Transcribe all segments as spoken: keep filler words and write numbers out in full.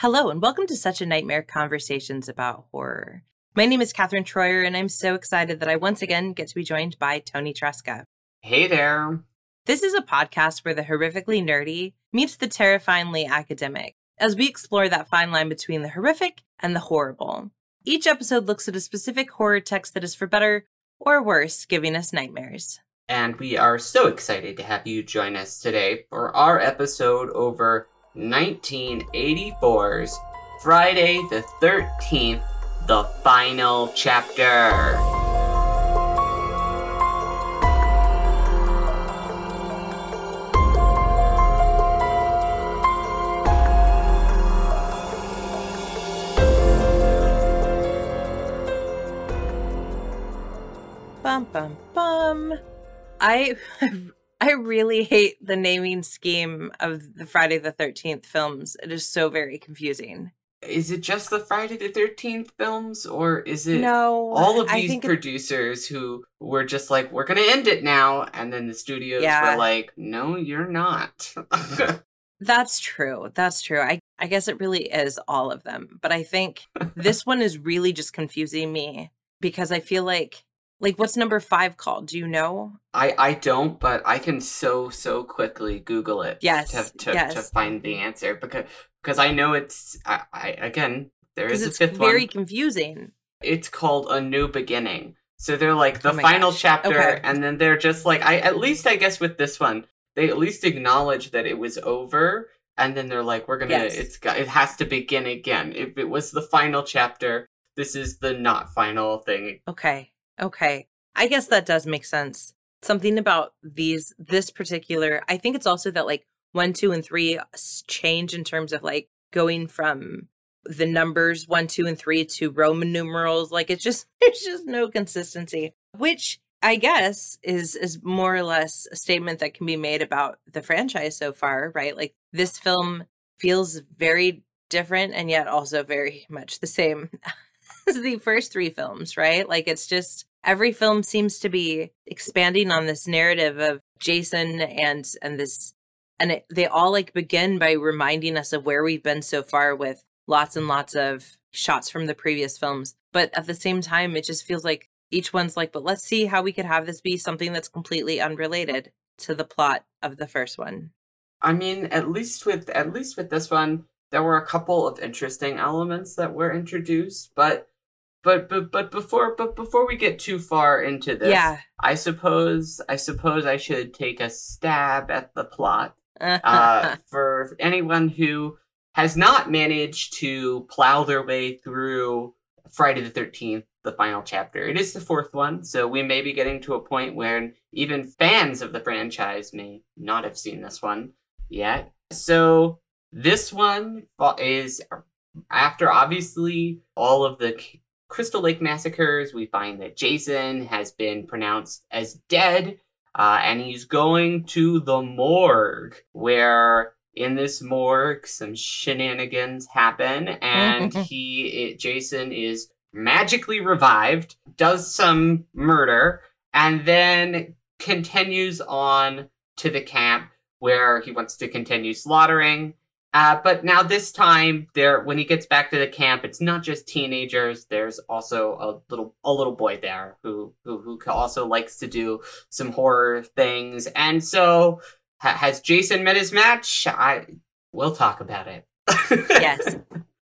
Hello, and welcome to Such a Nightmare, Conversations About Horror. My name is Katherine Troyer, and I'm so excited that I once again get to be joined by Tony Tresca. Hey there. This is a podcast where the horrifically nerdy meets the terrifyingly academic, as we explore that fine line between the horrific and the horrible. Each episode looks at a specific horror text that is for better or worse, giving us nightmares. And we are so excited to have you join us today for our episode over nineteen eighty-four's Friday the thirteenth, the final chapter. Bum bum bum. I I really hate the naming scheme of the Friday the thirteenth films. It is so very confusing. Is it just the Friday the thirteenth films, or is it no, all of these producers it... who were just like, we're going to end it now, and then the studios yeah. were like, no, you're not. That's true. That's true. I, I guess it really is all of them. But I think this one is really just confusing me, because I feel like Like, what's number five called? Do you know? I, I don't, but I can so, so quickly Google it yes, to to, yes. to find the answer. Because because I know it's, I, I again, there is a fifth one. It's very confusing. It's called A New Beginning. So they're like the oh final gosh. chapter, okay. and then they're just like, I at least, I guess with this one, they at least acknowledge that it was over. And then they're like, we're going to, yes. it's it has to begin again. If it was the final chapter, this is the not final thing. Okay. Okay. I guess that does make sense. Something about these, this particular, I think it's also that like one, two, and three change in terms of like going from the numbers one, two, and three to Roman numerals. Like it's just, there's just no consistency, which I guess is, is more or less a statement that can be made about the franchise so far, right? Like this film feels very different and yet also very much the same as the first three films, right? Like it's just, every film seems to be expanding on this narrative of Jason and and this, and it, they all like begin by reminding us of where we've been so far with lots and lots of shots from the previous films. But at the same time, it just feels like each one's like, but let's see how we could have this be something that's completely unrelated to the plot of the first one. I mean, at least with at least with this one, there were a couple of interesting elements that were introduced, but. But but but before but before we get too far into this, yeah. I suppose I suppose I should take a stab at the plot. uh, for anyone who has not managed to plow their way through Friday the thirteenth, the final chapter. It is the fourth one, so we may be getting to a point where even fans of the franchise may not have seen this one yet. So this one is after obviously all of the Crystal Lake massacres. We find that Jason has been pronounced as dead, uh, and he's going to the morgue, where in this morgue some shenanigans happen, and he, it, Jason is magically revived, does some murder, and then continues on to the camp where he wants to continue slaughtering. Uh, but now this time, there when he gets back to the camp, it's not just teenagers. There's also a little a little boy there who who, who also likes to do some horror things. And so, ha- has Jason met his match? I we'll talk about it. Yes.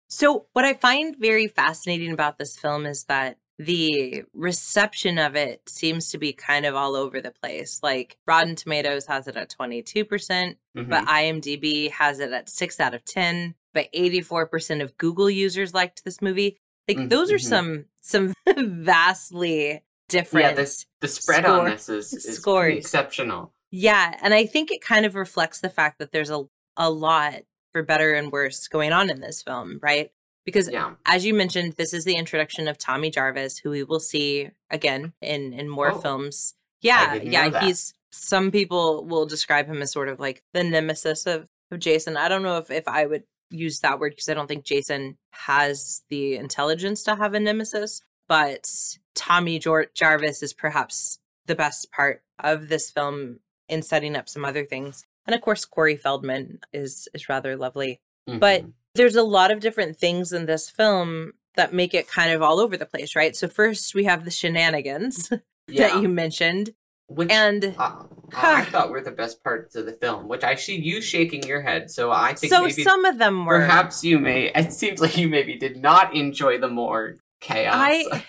So what I find very fascinating about this film is that the reception of it seems to be kind of all over the place. Like Rotten Tomatoes has it at twenty-two percent, mm-hmm. but IMDb has it at six out of ten, but eighty-four percent of Google users liked this movie. Like mm-hmm. those are some some vastly different. Yeah, this, the spread score, on this is, is pretty exceptional. Yeah, and I think it kind of reflects the fact that there's a, a lot for better and worse going on in this film, right? Because yeah. as you mentioned, this is the introduction of Tommy Jarvis, who we will see again in, in more oh, films. Yeah, yeah, he's some people will describe him as sort of like the nemesis of, of Jason. I don't know if, if I would use that word because I don't think Jason has the intelligence to have a nemesis. But Tommy Jor- Jarvis is perhaps the best part of this film in setting up some other things. And of course, Corey Feldman is is rather lovely. Mm-hmm. But There's a lot of different things in this film that make it kind of all over the place, right? So first we have the shenanigans yeah. that you mentioned. Which and uh, I thought were the best parts of the film, which I see you shaking your head. So I think so maybe some of them were. Perhaps you may. It seems like you maybe did not enjoy the morgue chaos. I,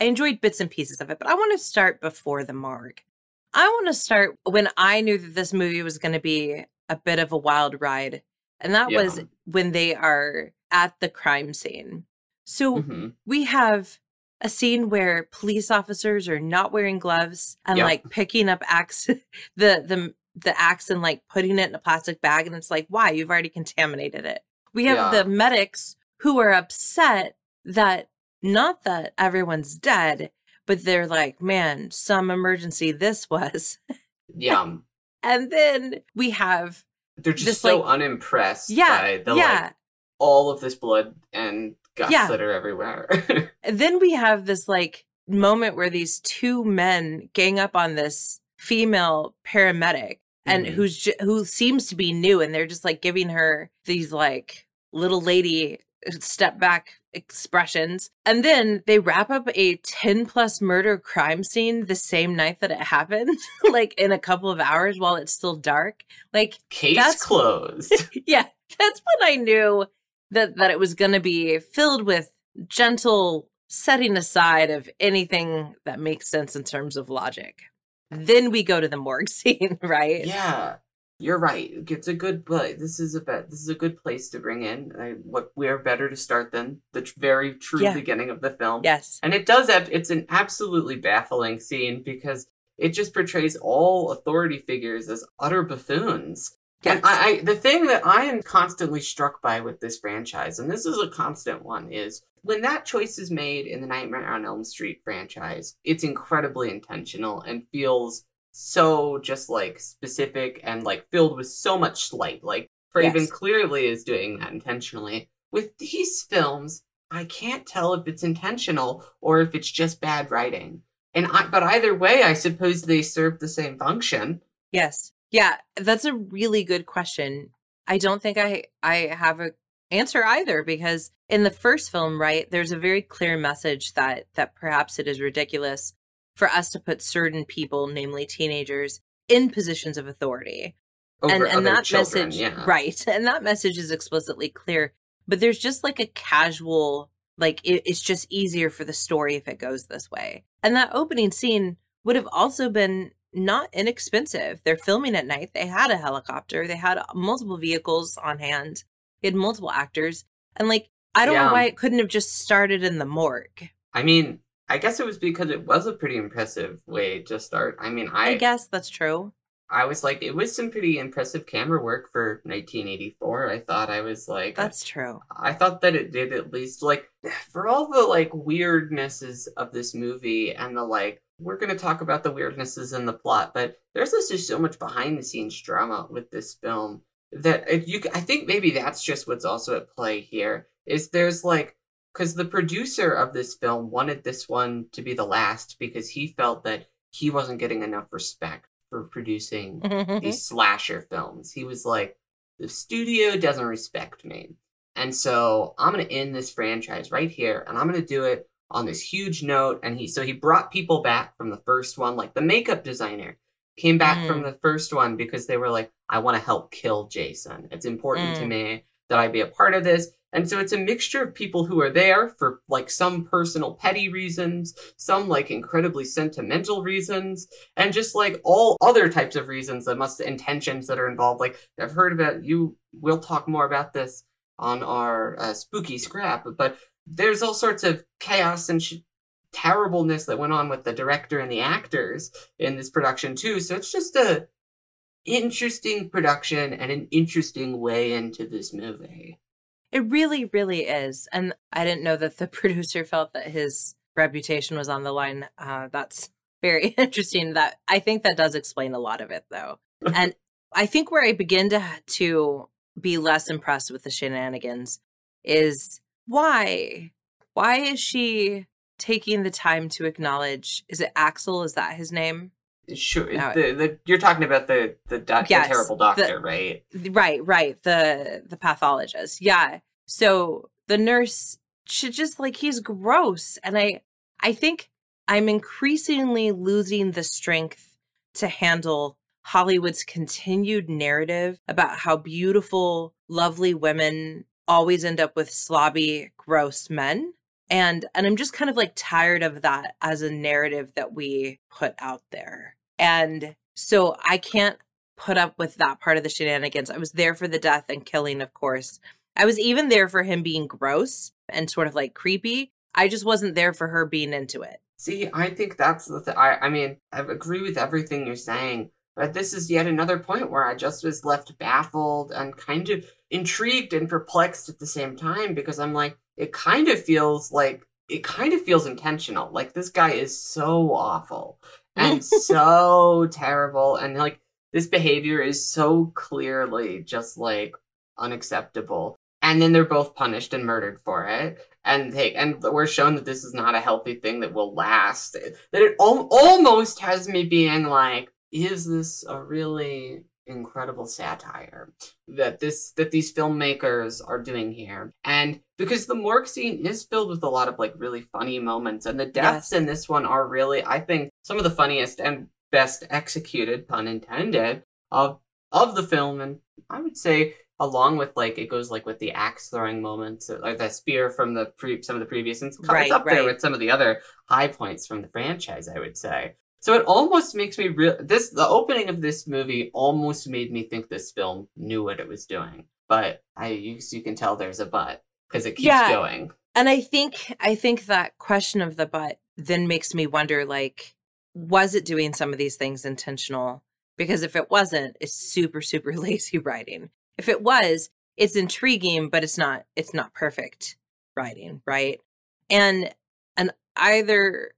I enjoyed bits and pieces of it, but I want to start before the morgue. I want to start when I knew that this movie was going to be a bit of a wild ride. And that yeah. was when they are at the crime scene. So mm-hmm. we have a scene where police officers are not wearing gloves and yep. like picking up axe, the, the, the axe and like putting it in a plastic bag. And it's like, why? You've already contaminated it. We have yeah. the medics who are upset that not that everyone's dead, but they're like, man, some emergency this was. Yeah. And then we have. They're just this, so like, unimpressed yeah, by the, yeah. like, all of this blood and guts yeah. that are everywhere. Then we have this like moment where these two men gang up on this female paramedic mm-hmm. and who's ju- who seems to be new, and they're just like giving her these like little lady step back expressions. And then they wrap up a ten plus murder crime scene the same night that it happened, like in a couple of hours while it's still dark. Like case that's, closed. Yeah, that's when I knew that that it was going to be filled with gentle setting aside of anything that makes sense in terms of logic. Then we go to the morgue scene, right? Yeah. You're right. It's a good play. This is a bet. This is a good place to bring in. I, what we are better to start than the tr- very true yeah. beginning of the film. Yes, and it does. Ab- it's an absolutely baffling scene because it just portrays all authority figures as utter buffoons. Yes. And I, I, the thing that I am constantly struck by with this franchise, and this is a constant one, is when that choice is made in the Nightmare on Elm Street franchise, it's incredibly intentional and feels so just like specific and like filled with so much slight. Like Craven yes. clearly is doing that intentionally. With these films, I can't tell if it's intentional or if it's just bad writing. And I, but either way, I suppose they serve the same function. Yes. Yeah, that's a really good question. I don't think I I have a answer either, because in the first film, right, there's a very clear message that that perhaps it is ridiculous for us to put certain people, namely teenagers, in positions of authority. Over and, and other that children, message, yeah. right. And that message is explicitly clear. But there's just like a casual, like it, it's just easier for the story if it goes this way. And that opening scene would have also been not inexpensive. They're filming at night. They had a helicopter. They had multiple vehicles on hand. They had multiple actors. And like, I don't yeah. know why it couldn't have just started in the morgue. I mean, I guess it was because it was a pretty impressive way to start. I mean, I... I guess that's true. I was like, it was some pretty impressive camera work for nineteen eighty-four. I thought I was like... That's true. I thought that it did at least, like, for all the, like, weirdnesses of this movie and the, like, we're going to talk about the weirdnesses in the plot, but there's just so much behind-the-scenes drama with this film that you... I think maybe that's just what's also at play here, is there's, like... Because the producer of this film wanted this one to be the last because he felt that he wasn't getting enough respect for producing these slasher films. He was like, the studio doesn't respect me. And so I'm going to end this franchise right here, and I'm going to do it on this huge note. And he so he brought people back from the first one, like the makeup designer came back mm. from the first one because they were like, I want to help kill Jason. It's important mm. to me that I be a part of this. And so it's a mixture of people who are there for, like, some personal petty reasons, some, like, incredibly sentimental reasons, and just, like, all other types of reasons that must, intentions that are involved. Like, I've heard about you, we'll talk more about this on our uh, spooky scrap, but there's all sorts of chaos and sh- terribleness that went on with the director and the actors in this production, too. So it's just a interesting production and an interesting way into this movie. It really, really is. And I didn't know that the producer felt that his reputation was on the line. Uh, that's very interesting. That I think that does explain a lot of it, though. And I think where I begin to, to be less impressed with the shenanigans is why? Why is she taking the time to acknowledge? Is it Axel? Is that his name? Sure. No, the, the, you're talking about the the, doc, yes, the terrible doctor, the, right? Right, right. The the pathologist. Yeah. So the nurse should just, like, he's gross. And I, I think I'm increasingly losing the strength to handle Hollywood's continued narrative about how beautiful, lovely women always end up with slobby, gross men. And and I'm just kind of like tired of that as a narrative that we put out there. And so I can't put up with that part of the shenanigans. I was there for the death and killing, of course. I was even there for him being gross and sort of like creepy. I just wasn't there for her being into it. See, I think that's the thing. I, I mean, I agree with everything you're saying. But this is yet another point where I just was left baffled and kind of intrigued and perplexed at the same time, because I'm like, it kind of feels like, it kind of feels intentional. Like, this guy is so awful and so terrible. And like, this behavior is so clearly just like unacceptable. And then they're both punished and murdered for it. And they, and we're shown that this is not a healthy thing that will last. That it al- almost has me being like, is this a really incredible satire that this that these filmmakers are doing here? And because the morgue scene is filled with a lot of like really funny moments, and the deaths yes. in this one are really, I think, some of the funniest and best executed, pun intended, of of the film. And I would say, along with like, it goes like with the axe throwing moments or the spear from the pre- some of the previous, and it's right, up right. there with some of the other high points from the franchise, I would say. So it almost makes me real. This the opening of this movie almost made me think this film knew what it was doing, but I you, you can tell there's a but because it keeps yeah. going. And I think I think that question of the but then makes me wonder, like, was it doing some of these things intentional? Because if it wasn't, it's super super lazy writing. If it was, it's intriguing, but it's not it's not perfect writing, right? And and either.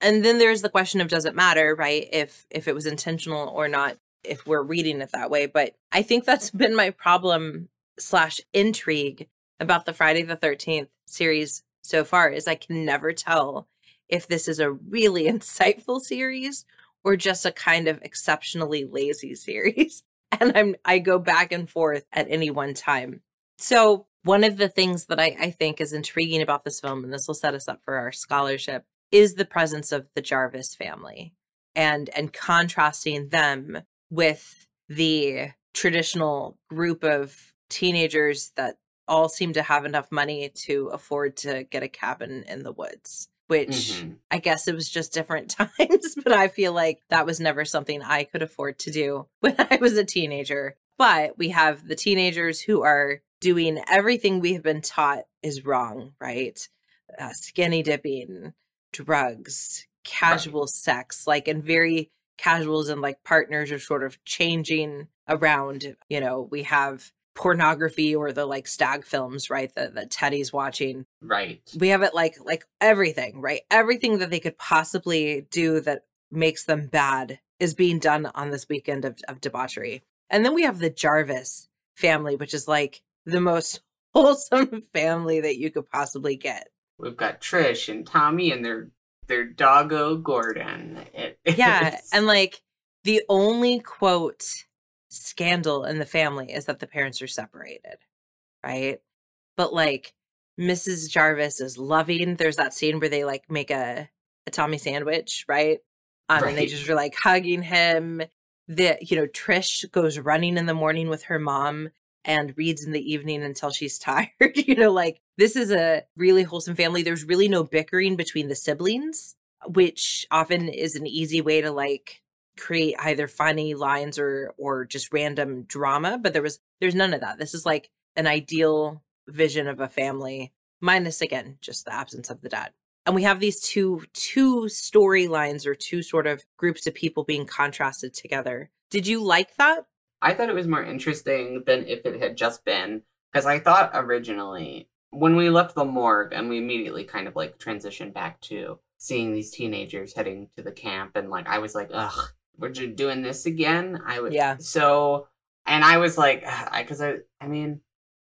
And then there's the question of, does it matter, right, if if it was intentional or not, if we're reading it that way. But I think that's been my problem slash intrigue about the Friday the thirteenth series so far, is I can never tell if this is a really insightful series or just a kind of exceptionally lazy series. And I'm I go back and forth at any one time. So one of the things that I, I think is intriguing about this film, and this will set us up for our scholarship, is the presence of the Jarvis family and and contrasting them with the traditional group of teenagers that all seem to have enough money to afford to get a cabin in the woods, which mm-hmm. I guess it was just different times, but I feel like that was never something I could afford to do when I was a teenager. But we have the teenagers who are doing everything we have been taught is wrong, right? Uh, skinny dipping, drugs, casual right. sex, like, and very casuals, and like partners are sort of changing around. You know, we have pornography or the like stag films, right? That that Teddy's watching. Right. We have it like like everything, right? Everything that they could possibly do that makes them bad is being done on this weekend of, of debauchery. And then we have the Jarvis family, which is like the most wholesome family that you could possibly get. We've got Trish and Tommy and their their doggo Gordon. It, yeah, is. And like the only quote scandal in the family is that the parents are separated, right? But like Missus Jarvis is loving. There's that scene where they like make a, a Tommy sandwich, right? Um, right? And they just are like hugging him. The you know Trish goes running in the morning with her mom and reads in the evening until she's tired. You know, like, this is a really wholesome family. There's really no bickering between the siblings, which often is an easy way to like create either funny lines or or just random drama. But there was there's none of that. This is like an ideal vision of a family, minus, again, just the absence of the dad. And we have these two two storylines or two sort of groups of people being contrasted together. Did you like that? I thought it was more interesting than if it had just been, because I thought originally when we left the morgue and we immediately kind of like transitioned back to seeing these teenagers heading to the camp, and like I was like, ugh, we're just doing this again. I would, yeah. So, and I was like, because I, I mean,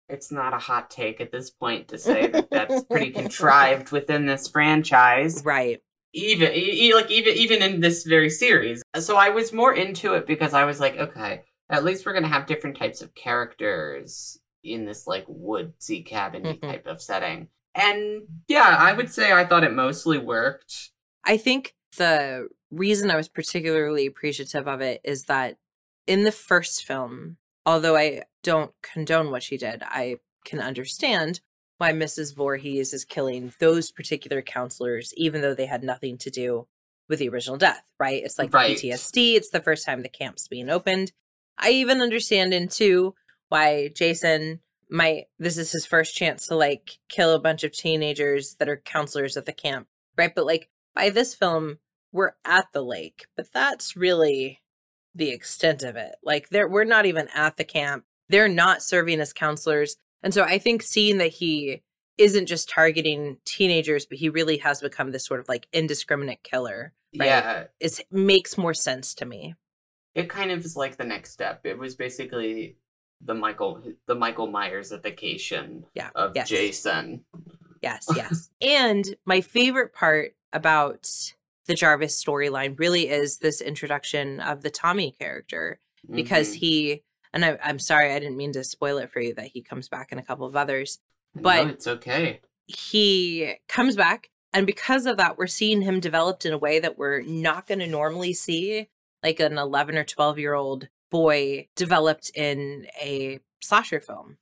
it's not a hot take at this point to say that that's pretty contrived within this franchise, right? Even e- like even even in this very series. So I was more into it because I was like, okay. At least we're going to have different types of characters in this like woodsy cabin-y mm-hmm. type of setting. And yeah, I would say I thought it mostly worked. I think the reason I was particularly appreciative of it is that in the first film, although I don't condone what she did, I can understand why Missus Voorhees is killing those particular counselors, even though they had nothing to do with the original death, right? It's like right. the P T S D. It's the first time the camp's being opened. I even understand in two why Jason might, this is his first chance to like kill a bunch of teenagers that are counselors at the camp, right? But like by this film, we're at the lake, but that's really the extent of it. Like there, we're not even at the camp. They're not serving as counselors. And so I think seeing that he isn't just targeting teenagers, but he really has become this sort of like indiscriminate killer, right? Yeah. It makes more sense to me. It kind of is like the next step. It was basically the Michael the Michael Myersification yeah. of yes. Jason. Yes, yes. And my favorite part about the Jarvis storyline really is this introduction of the Tommy character, because mm-hmm. he, and I, I'm sorry, I didn't mean to spoil it for you that he comes back in a couple of others, but no, it's okay. He comes back, and because of that, we're seeing him developed in a way that we're not going to normally see. Like an eleven or twelve year old boy developed in a slasher film.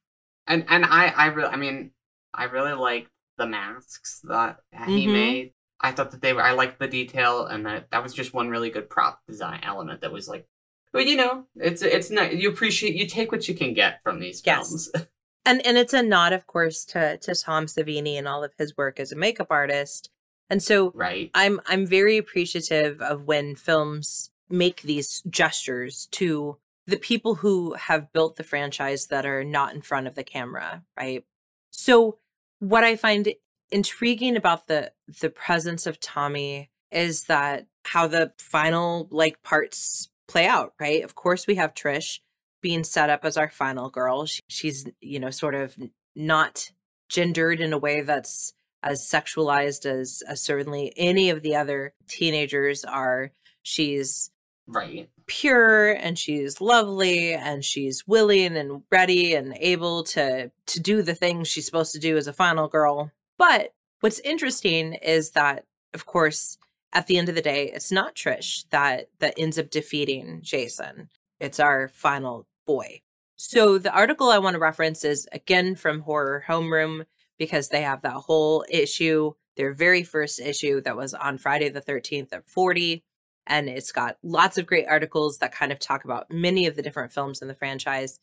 And and I, I really, I mean, I really liked the masks that he mm-hmm. made. I thought that they were, I liked the detail, and that, that was just one really good prop design element that was like, well, you know, it's, it's not, you appreciate, you take what you can get from these films. Yes. And and it's a nod, of course, to, to Tom Savini and all of his work as a makeup artist. And so right. I'm, I'm very appreciative of when films make these gestures to the people who have built the franchise that are not in front of the camera, right? So what I find intriguing about the the presence of Tommy is that how the final like parts play out, right? Of course, we have Trish being set up as our final girl. She, she's, you know, sort of not gendered in a way that's as sexualized as, as certainly any of the other teenagers are. She's right. pure, and she's lovely, and she's willing and ready and able to, to do the things she's supposed to do as a final girl. But what's interesting is that, of course, at the end of the day, it's not Trish that, that ends up defeating Jason. It's our final boy. So the article I want to reference is, again, from Horror Homeroom, because they have that whole issue, their very first issue that was on Friday the thirteenth at forty. And it's got lots of great articles that kind of talk about many of the different films in the franchise.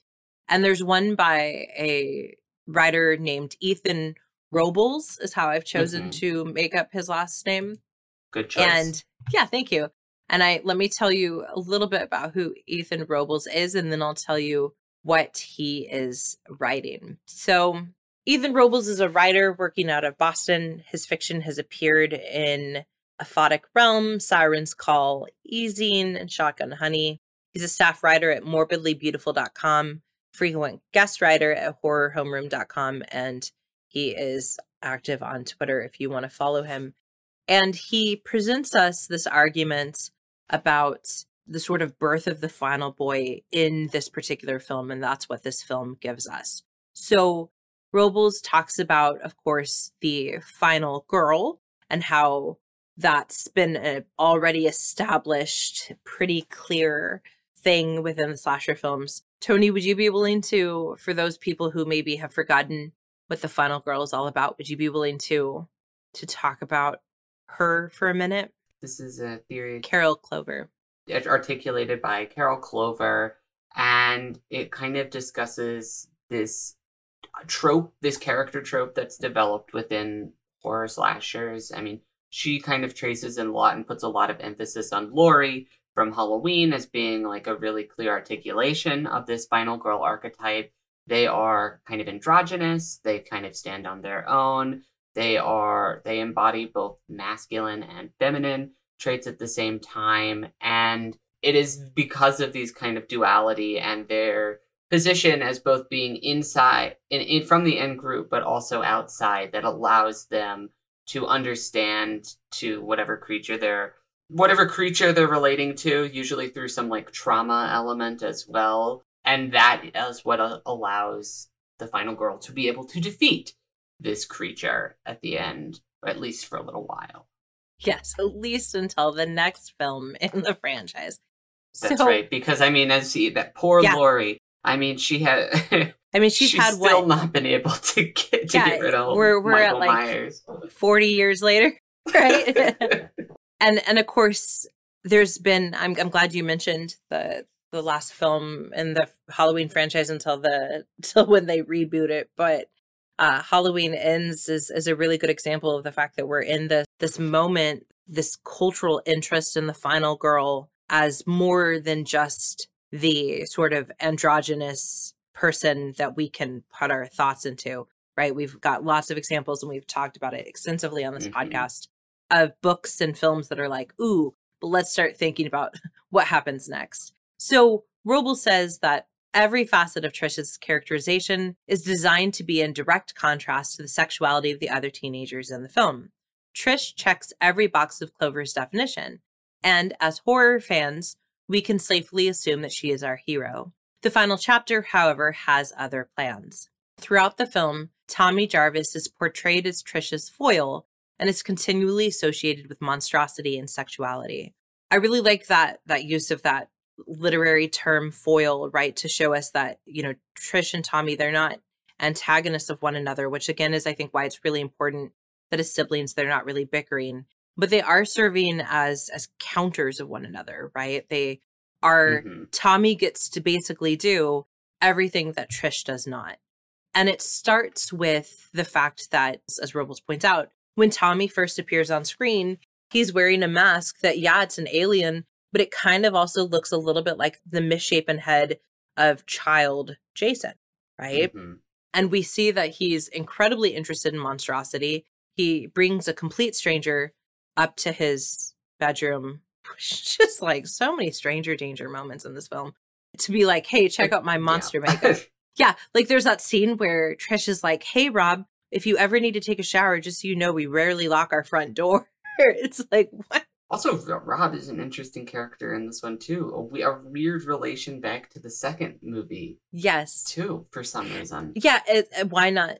And there's one by a writer named Ethan Robles, is how I've chosen mm-hmm. to make up his last name. Good choice. And yeah, thank you. And I let me tell you a little bit about who Ethan Robles is, and then I'll tell you what he is writing. So Ethan Robles is a writer working out of Boston. His fiction has appeared in Aphotic Realm, Sirens Call, Easing, and Shotgun Honey. He's a staff writer at morbidly beautiful dot com, frequent guest writer at horror homeroom dot com, and he is active on Twitter if you want to follow him. And he presents us this argument about the sort of birth of the final boy in this particular film, and that's what this film gives us. So Robles talks about, of course, the final girl and how that's been an already established, pretty clear thing within the slasher films. Tony, would you be willing to, for those people who maybe have forgotten what the final girl is all about, would you be willing to to talk about her for a minute? This is a theory. Carol Clover. Articulated by Carol Clover. And it kind of discusses this trope, this character trope that's developed within horror slashers. I mean, she kind of traces in a lot and puts a lot of emphasis on Lori from Halloween as being like a really clear articulation of this final girl archetype. They are kind of androgynous. They kind of stand on their own. They are, they embody both masculine and feminine traits at the same time. And it is because of these kind of duality and their position as both being inside in, in from the in group, but also outside, that allows them to understand to whatever creature they're, whatever creature they're relating to, usually through some like trauma element as well. And that is what allows the final girl to be able to defeat this creature at the end, or at least for a little while. Yes, at least until the next film in the franchise. That's so, right, because, I mean, as see that poor yeah. Lori, I mean, she had... I mean, she's, she's had still what? not been able to get to yeah, get rid of we're, we're Michael at like Myers. forty years later, right? and and of course, there's been. I'm I'm glad you mentioned the the last film in the Halloween franchise until the till when they reboot it. But uh, Halloween Ends is is a really good example of the fact that we're in the this moment, this cultural interest in the final girl as more than just the sort of androgynous person that we can put our thoughts into, right? We've got lots of examples, and we've talked about it extensively on this mm-hmm. podcast, of books and films that are like, ooh, but let's start thinking about what happens next. So Robles says that every facet of Trish's characterization is designed to be in direct contrast to the sexuality of the other teenagers in the film. Trish checks every box of Clover's definition, and as horror fans, we can safely assume that she is our hero. The final chapter, however, has other plans. Throughout the film, Tommy Jarvis is portrayed as Trish's foil and is continually associated with monstrosity and sexuality. I really like that that use of that literary term foil, right, to show us that, you know, Trish and Tommy, they're not antagonists of one another, which again is, I think, why it's really important that as siblings, they're not really bickering, but they are serving as as counters of one another, right? They Our mm-hmm. Tommy gets to basically do everything that Trish does not. And it starts with the fact that, as Robles points out, when Tommy first appears on screen, he's wearing a mask that, yeah, it's an alien, but it kind of also looks a little bit like the misshapen head of child Jason, right? Mm-hmm. And we see that he's incredibly interested in monstrosity. He brings a complete stranger up to his bedroom. Just like so many stranger danger moments in this film, to be like, hey, check out my monster yeah. makeup. Yeah, like there's that scene where Trish is like, hey, Rob, if you ever need to take a shower, just so you know, we rarely lock our front door. It's like, what? Also, Rob is an interesting character in this one, too. A, we- a weird relation back to the second movie. Yes. Too, for some reason. Yeah, it, it, why not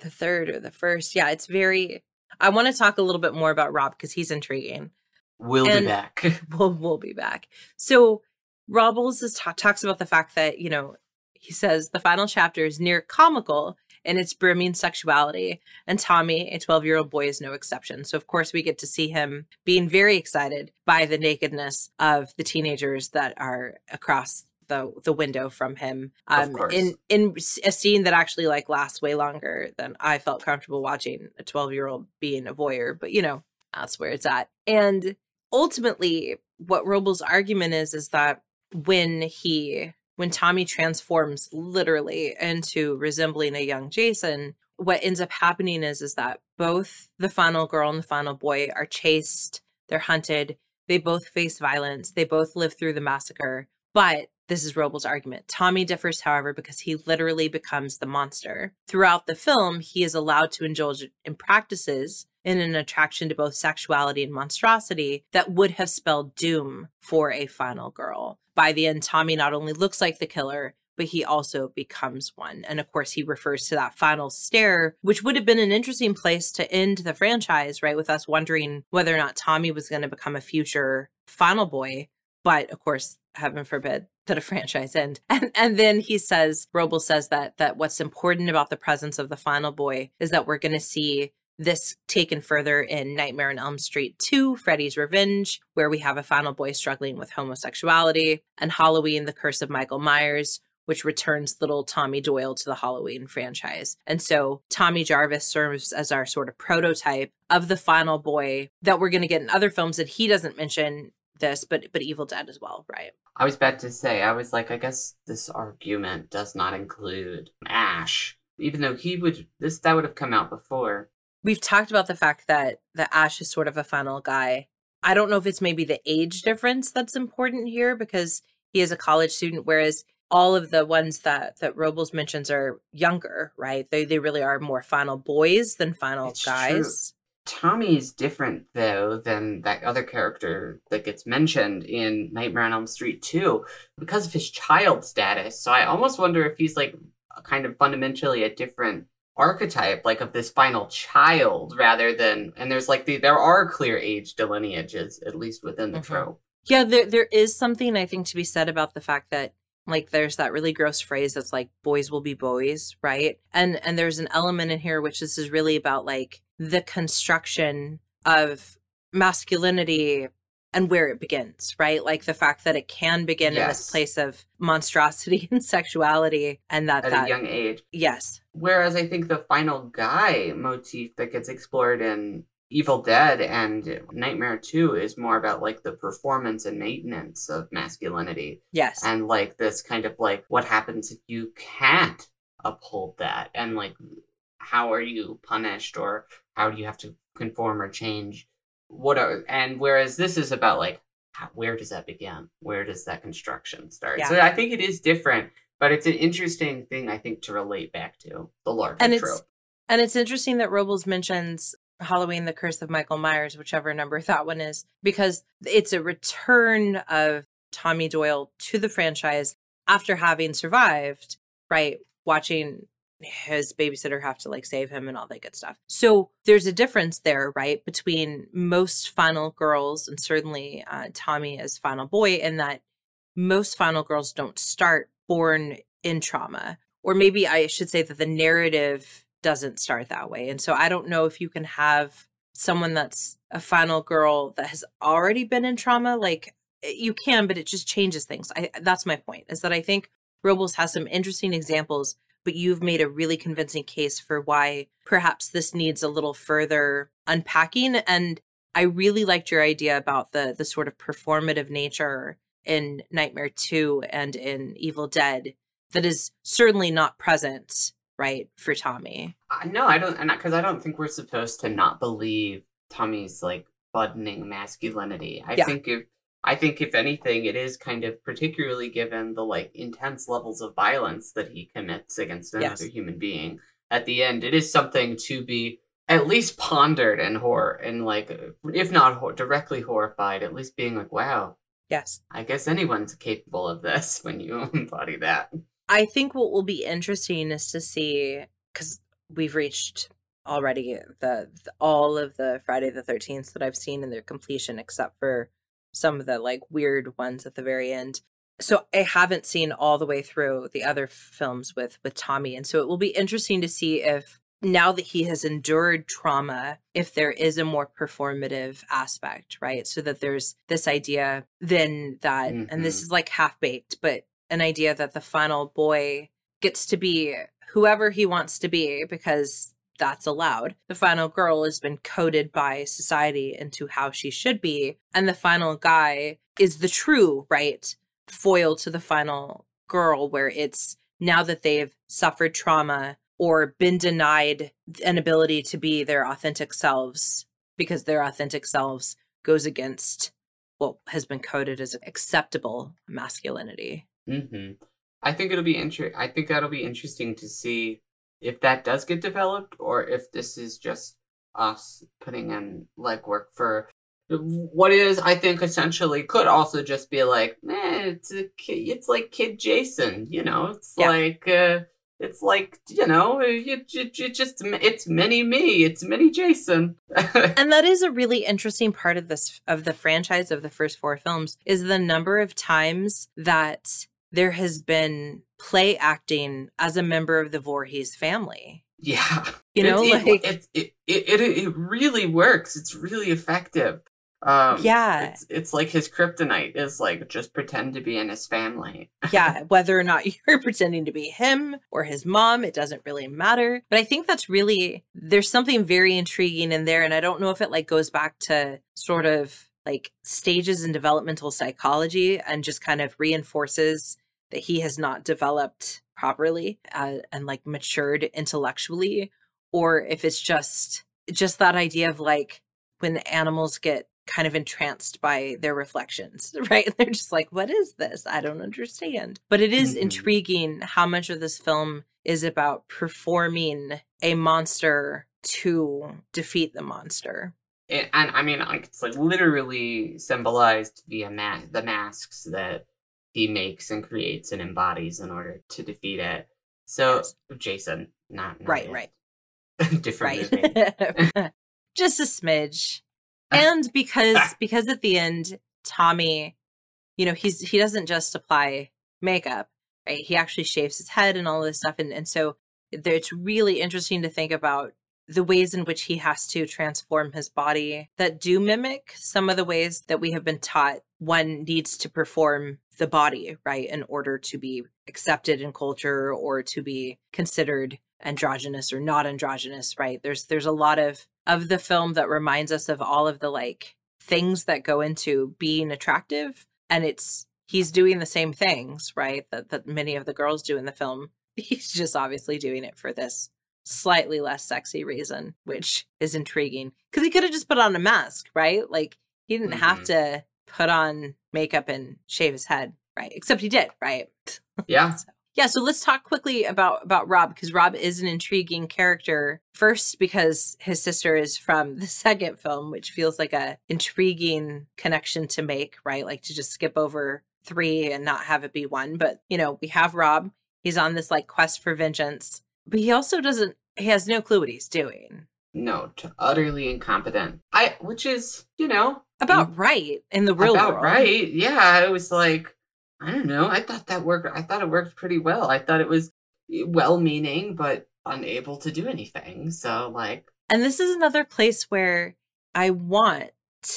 the third or the first? Yeah, it's very... I want to talk a little bit more about Rob because he's intriguing. We'll and be back. We'll, we'll be back. So Robles is ta- talks about the fact that, you know, he says the final chapter is near comical in its brimming sexuality. And Tommy, a twelve-year-old boy, is no exception. So, of course, we get to see him being very excited by the nakedness of the teenagers that are across the, the window from him. Um, of course. In, in a scene that actually, like, lasts way longer than I felt comfortable watching a twelve-year-old being a voyeur. But, you know, that's where it's at. And ultimately, what Robles' argument is, is that when he, when Tommy transforms literally into resembling a young Jason, what ends up happening is, is that both the final girl and the final boy are chased, they're hunted, they both face violence, they both live through the massacre. But this is Robles' argument. Tommy differs, however, because he literally becomes the monster. Throughout the film, he is allowed to indulge in practices in an attraction to both sexuality and monstrosity that would have spelled doom for a final girl. By the end, Tommy not only looks like the killer, but he also becomes one. And of course, he refers to that final stare, which would have been an interesting place to end the franchise, right? With us wondering whether or not Tommy was going to become a future final boy. But of course, heaven forbid that a franchise end. And and then he says, Robles says that that what's important about the presence of the final boy is that we're going to see this taken further in Nightmare on Elm Street two, Freddy's Revenge, where we have a final boy struggling with homosexuality, and Halloween, The Curse of Michael Myers, which returns little Tommy Doyle to the Halloween franchise. And so Tommy Jarvis serves as our sort of prototype of the final boy that we're going to get in other films that he doesn't mention this, but but Evil Dead as well, right? I was about to say, I was like, I guess this argument does not include Ash, even though he would, this that would have come out before. We've talked about the fact that, that Ash is sort of a final guy. I don't know if it's maybe the age difference that's important here because he is a college student, whereas all of the ones that, that Robles mentions are younger, right? They they really are more final boys than final it's guys. True. Tommy is different, though, than that other character that gets mentioned in Nightmare on Elm Street two because of his child status. So I almost wonder if he's like kind of fundamentally a different archetype, like of this final child, rather than, and there's like the, there are clear age delineages, at least within the mm-hmm. trope. Yeah, there there is something I think to be said about the fact that like there's that really gross phrase that's like boys will be boys, right? And and there's an element in here which this is really about like the construction of masculinity and where it begins, right? Like the fact that it can begin yes. in this place of monstrosity and sexuality, and that at that, a young age. Yes. Whereas I think the final guy motif that gets explored in Evil Dead and Nightmare two is more about like the performance and maintenance of masculinity. Yes. And like this kind of like what happens if you can't uphold that, and like how are you punished, or how do you have to conform or change? What are, and whereas this is about like how, where does that begin, where does that construction start? Yeah. So I think it is different, but it's an interesting thing I think to relate back to the larger and trope. It's, and it's interesting that Robles mentions Halloween, The Curse of Michael Myers, whichever number that one is, because it's a return of Tommy Doyle to the franchise after having survived, right? Watching his babysitter have to like save him and all that good stuff. So there's a difference there, right, between most final girls and certainly uh, Tommy as final boy, in that most final girls don't start born in trauma. Or maybe I should say that the narrative doesn't start that way. And so I don't know if you can have someone that's a final girl that has already been in trauma. Like you can, but it just changes things. I, that's my point, is that I think Robles has some interesting examples, but you've made a really convincing case for why perhaps this needs a little further unpacking. And I really liked your idea about the the sort of performative nature in Nightmare two and in Evil Dead that is certainly not present, right, for Tommy. Uh, no, I don't, because I don't think we're supposed to not believe Tommy's like budding masculinity. I yeah. think if I think, if anything, it is kind of particularly given the, like, intense levels of violence that he commits against another yes. human being. At the end, it is something to be at least pondered in horror, and, like, if not hor- directly horrified, at least being like, wow. Yes. I guess anyone's capable of this when you embody that. I think what will be interesting is to see, because we've reached already the, the all of the Friday the thirteenth that I've seen in their completion, except for some of the like weird ones at the very end. So I haven't seen all the way through the other films with, with Tommy. And so it will be interesting to see if now that he has endured trauma, if there is a more performative aspect, right? So that there's this idea then that, mm-hmm. and this is like half baked, but an idea that the final boy gets to be whoever he wants to be because that's allowed. The final girl has been coded by society into how she should be. And the final guy is the true, right, foil to the final girl, where it's now that they've suffered trauma or been denied an ability to be their authentic selves, because their authentic selves goes against what has been coded as acceptable masculinity. Mm-hmm. I think it'll be inter- I think that'll be interesting to see if that does get developed, or if this is just us putting in legwork for what is, I think, essentially could also just be like, eh, it's a kid, it's like Kid Jason, you know, it's yeah. like, uh, it's like, you know, you, you, you just, it's mini me, it's mini Jason. And that is a really interesting part of this, of the franchise of the first four films, is the number of times that there has been play acting as a member of the Voorhees family. Yeah. You know, it's, like... It, it, it, it, it really works. It's really effective. Um, yeah. It's, it's like his kryptonite is like, just pretend to be in his family. Yeah, whether or not you're pretending to be him or his mom, it doesn't really matter. But I think that's really, there's something very intriguing in there. And I don't know if it like goes back to sort of like stages in developmental psychology and just kind of reinforces that he has not developed properly uh, and like matured intellectually, or if it's just just that idea of like when animals get kind of entranced by their reflections, right? They're just like, what is this? I don't understand. But it is mm-hmm. intriguing how much of this film is about performing a monster to defeat the monster. And, and I mean, it's like literally symbolized via ma- the masks that he makes and creates and embodies in order to defeat it. So yes. Jason, not, not right, yet. right, different movie, just a smidge. And because because at the end, Tommy, you know, he's he doesn't just apply makeup, right? He actually shaves his head and all this stuff, and and so there, it's really interesting to think about the ways in which he has to transform his body that do mimic some of the ways that we have been taught one needs to perform the body, right, in order to be accepted in culture or to be considered androgynous or not androgynous, right? There's there's a lot of, of the film that reminds us of all of the like things that go into being attractive, and it's he's doing the same things, right, that, that many of the girls do in the film. He's just obviously doing it for this slightly less sexy reason, which is intriguing because he could have just put on a mask, right? Like he didn't mm-hmm. have to put on makeup and shave his head, right? Except he did, right? Yeah. so, yeah. So let's talk quickly about, about Rob, because Rob is an intriguing character. First, because his sister is from the second film, which feels like a intriguing connection to make, right? Like to just skip over three and not have it be one. But, you know, we have Rob. He's on this like quest for vengeance, but he also doesn't, he has no clue what he's doing. No, utterly incompetent. I, which is, you know. About right in the real about world. About right. Yeah. It was like, I don't know. I thought that worked. I thought it worked pretty well. I thought it was well-meaning, but unable to do anything. So like. And this is another place where I want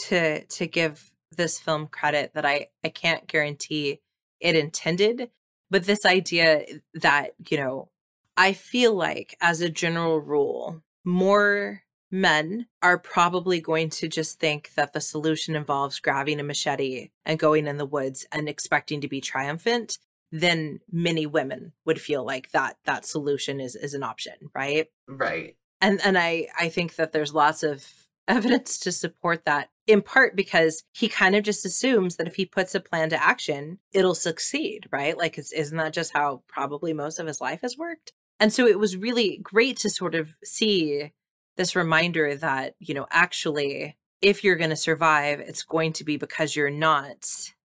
to, to give this film credit that I, I can't guarantee it intended, but this idea that, you know, I feel like, as a general rule, more men are probably going to just think that the solution involves grabbing a machete and going in the woods and expecting to be triumphant than many women would feel like that that solution is, is an option, right? Right. And and I, I think that there's lots of evidence to support that, in part because he kind of just assumes that if he puts a plan to action, it'll succeed, right? Like, it's, isn't that just how probably most of his life has worked? And so it was really great to sort of see this reminder that, you know, actually, if you're going to survive, it's going to be because you're not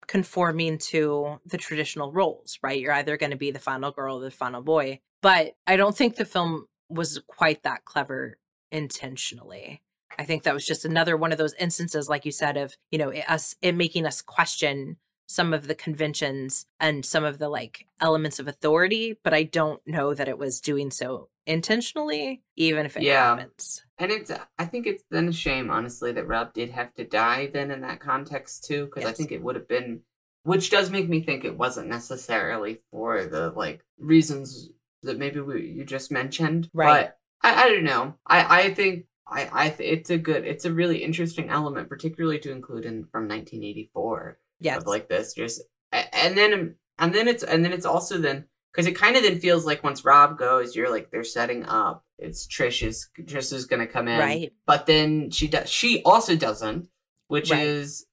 conforming to the traditional roles, right? You're either going to be the final girl or the final boy. But I don't think the film was quite that clever intentionally. I think that was just another one of those instances, like you said, of, you know, us it making us question some of the conventions and some of the like elements of authority, but I don't know that it was doing so intentionally, even if it yeah. happens. And it's, I think it's then a shame, honestly, that Rob did have to die then in that context too, because yes. I think it would have been, which does make me think it wasn't necessarily for the like reasons that maybe we, you just mentioned. Right. But I, I don't know. I, I think I, I it's a good, it's a really interesting element, particularly to include in from nineteen eighty-four. Yes. Like this, just and then and then it's and then it's also then because it kind of then feels like once Rob goes, you're like they're setting up. It's Trish is Trish is gonna come in, right? But then she does. She also doesn't, which right. is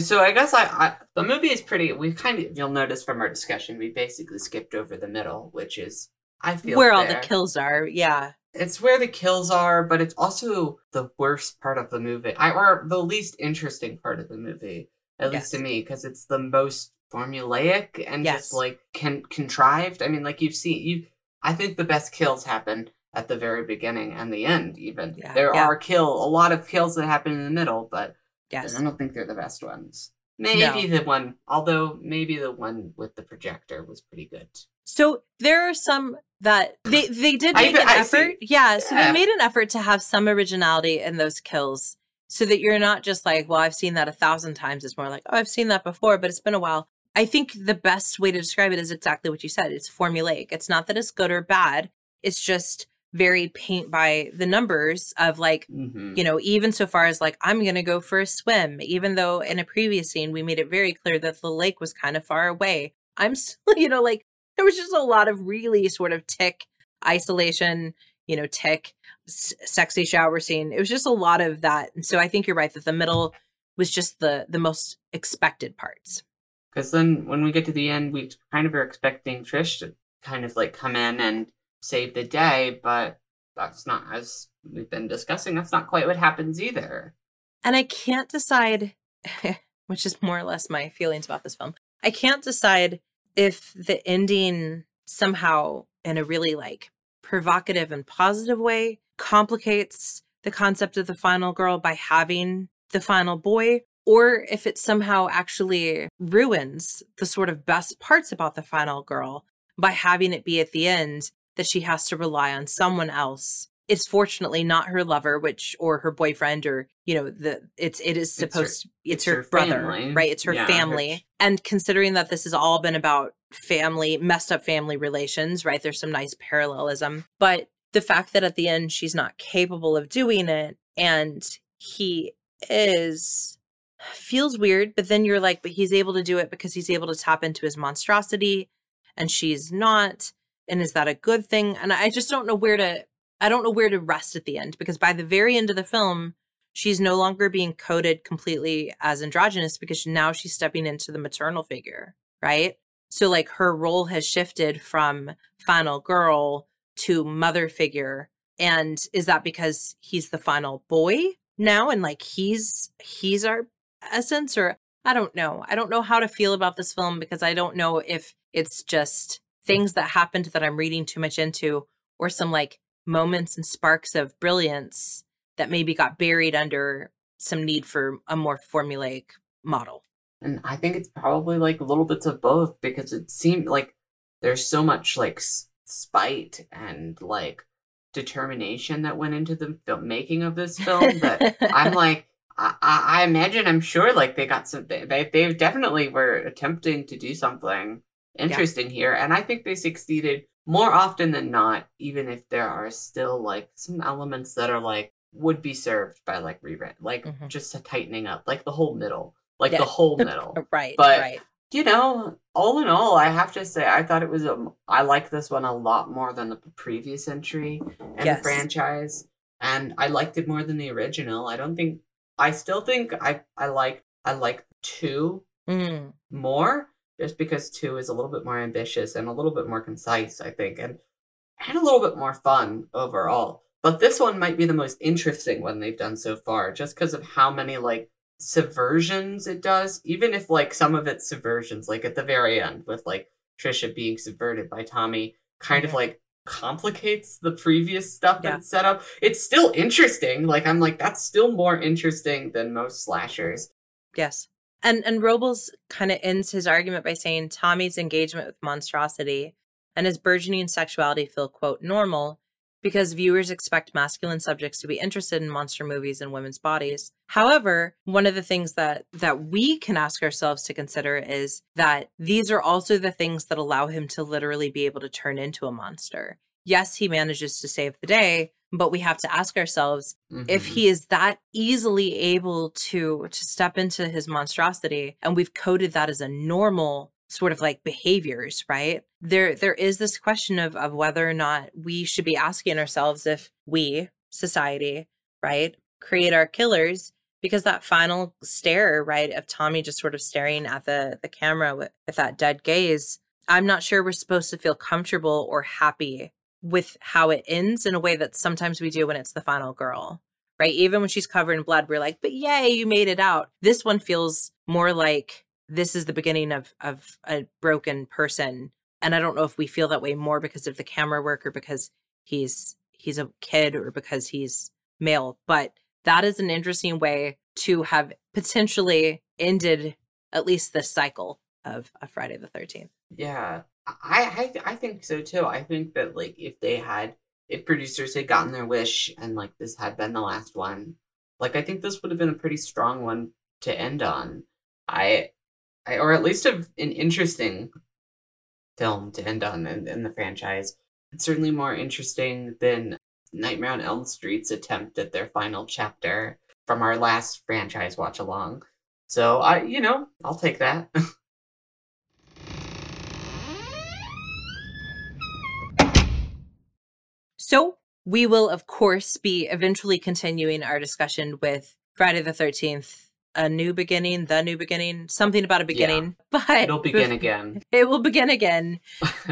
so. I guess I, I the movie is pretty. We kind of you'll notice from our discussion, we basically skipped over the middle, which is I feel where fair. all the kills are. Yeah, it's where the kills are, but it's also the worst part of the movie, I or the least interesting part of the movie. At yes. least to me, because it's the most formulaic and yes. just like can contrived. I mean, like you've seen, you. I think the best kills happen at the very beginning and the end. Even yeah. there yeah. are kill a lot of kills that happen in the middle, but yes. I don't think they're the best ones. Maybe no. the one, although maybe the one with the projector was pretty good. So there are some that they they did make I, an I effort. See, yeah, so yeah. they made an effort to have some originality in those kills. So that you're not just like, well, I've seen that a thousand times. It's more like, oh, I've seen that before, but it's been a while. I think the best way to describe it is exactly what you said. It's formulaic. It's not that it's good or bad. It's just very paint by the numbers of like, mm-hmm. you know, even so far as like, I'm going to go for a swim, even though in a previous scene, we made it very clear that the lake was kind of far away. I'm still, you know, like there was just a lot of really sort of tick isolation, you know, tick, s- sexy shower scene. It was just a lot of that. And so I think you're right that the middle was just the, the most expected parts. Because then when we get to the end, we kind of are expecting Trish to kind of like come in and save the day. But that's not, as we've been discussing, that's not quite what happens either. And I can't decide, which is more or less my feelings about this film. I can't decide if the ending somehow in a really like provocative and positive way, complicates the concept of the final girl by having the final boy, or if it somehow actually ruins the sort of best parts about the final girl by having it be at the end that she has to rely on someone else. It's fortunately not her lover, which, or her boyfriend, or, you know, the it's it is supposed it's her, it's her, it's her brother, family. Right? It's her yeah, family. Her... And considering that this has all been about family, messed up family relations, right? There's some nice parallelism. But the fact that at the end she's not capable of doing it and he is feels weird, but then you're like, but he's able to do it because he's able to tap into his monstrosity and she's not. And is that a good thing? And I just don't know where to I don't know where to rest at the end, because by the very end of the film, she's no longer being coded completely as androgynous because now she's stepping into the maternal figure, right? So like her role has shifted from final girl to mother figure. And is that because he's the final boy now? And like, he's, he's our essence, or I don't know. I don't know how to feel about this film, because I don't know if it's just things that happened that I'm reading too much into, or some like moments and sparks of brilliance that maybe got buried under some need for a more formulaic model. And I think it's probably like little bits of both, because it seemed like there's so much like s- spite and like determination that went into the film- making of this film that I'm like, I-, I imagine, I'm sure like they got some, they, they definitely were attempting to do something interesting yeah. here. And I think they succeeded more often than not, even if there are still like some elements that are like would be served by like rewrite, like mm-hmm. just a tightening up, like the whole middle, like yeah. the whole middle. right. But, right. you know, all in all, I have to say, I thought it was, a, I like this one a lot more than the previous entry and yes. franchise. And I liked it more than the original. I don't think, I still think I, I like, I like two mm. more. Just because two is a little bit more ambitious and a little bit more concise, I think, and and a little bit more fun overall. But this one might be the most interesting one they've done so far, just because of how many like subversions it does. Even if like some of its subversions, like at the very end with like Trisha being subverted by Tommy, kind yeah. of like complicates the previous stuff yeah. and setup. It's still interesting. Like I'm like, that's still more interesting than most slashers. Yes. And and Robles kind of ends his argument by saying Tommy's engagement with monstrosity and his burgeoning sexuality feel, quote, normal because viewers expect masculine subjects to be interested in monster movies and women's bodies. However, one of the things that, that we can ask ourselves to consider is that these are also the things that allow him to literally be able to turn into a monster. Yes, he manages to save the day, but we have to ask ourselves mm-hmm. if he is that easily able to, to step into his monstrosity, and we've coded that as a normal sort of like behaviors, right? There, there is this question of, of whether or not we should be asking ourselves if we, society, right, create our killers, because that final stare, right, of Tommy just sort of staring at the, the camera with, with that dead gaze, I'm not sure we're supposed to feel comfortable or happy with how it ends in a way that sometimes we do when it's the final girl, right? Even when she's covered in blood, we're like, but yay, you made it out. This one feels more like this is the beginning of, of a broken person. And I don't know if we feel that way more because of the camera work or because he's, he's a kid or because he's male, but that is an interesting way to have potentially ended at least this cycle of, of Friday the thirteenth. Yeah. I, I I think so too. I think that like if they had if producers had gotten their wish and like this had been the last one, like I think this would have been a pretty strong one to end on. I I or at least a, an interesting film to end on in, in the franchise. It's certainly more interesting than Nightmare on Elm Street's attempt at their final chapter from our last franchise watch along. So I you know, I'll take that. So we will, of course, be eventually continuing our discussion with Friday the thirteenth A New Beginning, The New Beginning, something about a beginning. Yeah. But it'll begin be- again. It will begin again.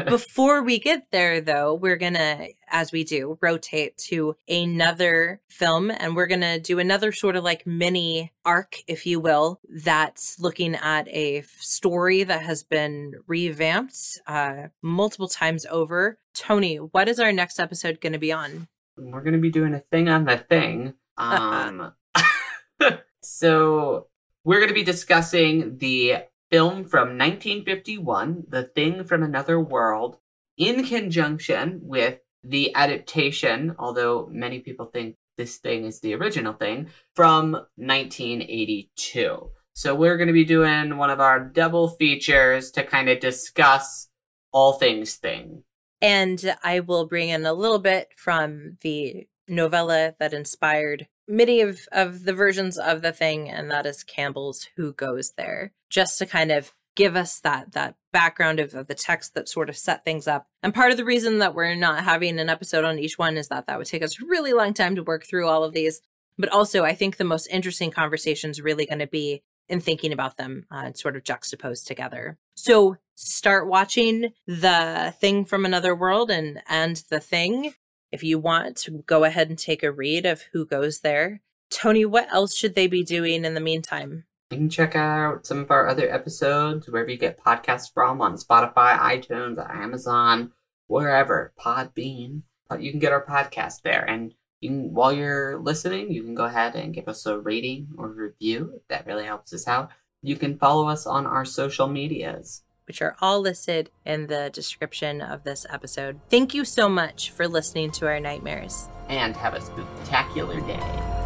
Before we get there, though, we're going to, as we do, rotate to another film. And we're going to do another sort of like mini arc, if you will, that's looking at a story that has been revamped uh, multiple times over. Tony, what is our next episode going to be on? We're going to be doing a thing on the thing. Um... So we're going to be discussing the film from nineteen fifty-one, The Thing from Another World, in conjunction with the adaptation, although many people think this thing is the original thing, from nineteen eighty-two. So we're going to be doing one of our double features to kind of discuss all things thing. And I will bring in a little bit from the novella that inspired many of, of the versions of the thing, and that is Campbell's Who Goes There, just to kind of give us that that background of, of the text that sort of set things up. And part of the reason that we're not having an episode on each one is that that would take us a really long time to work through all of these. But also, I think the most interesting conversation is really going to be in thinking about them uh, and sort of juxtaposed together. So start watching The Thing from Another World and and The Thing. If you want to go ahead and take a read of Who Goes There. Tony, what else should they be doing in the meantime? You can check out some of our other episodes wherever you get podcasts from, on Spotify, iTunes, Amazon, wherever, Podbean. You can get our podcast there. And you can, while you're listening, you can go ahead and give us a rating or review. That really helps us out. You can follow us on our social medias, which are all listed in the description of this episode. Thank you so much for listening to our nightmares. And have a spooktacular day.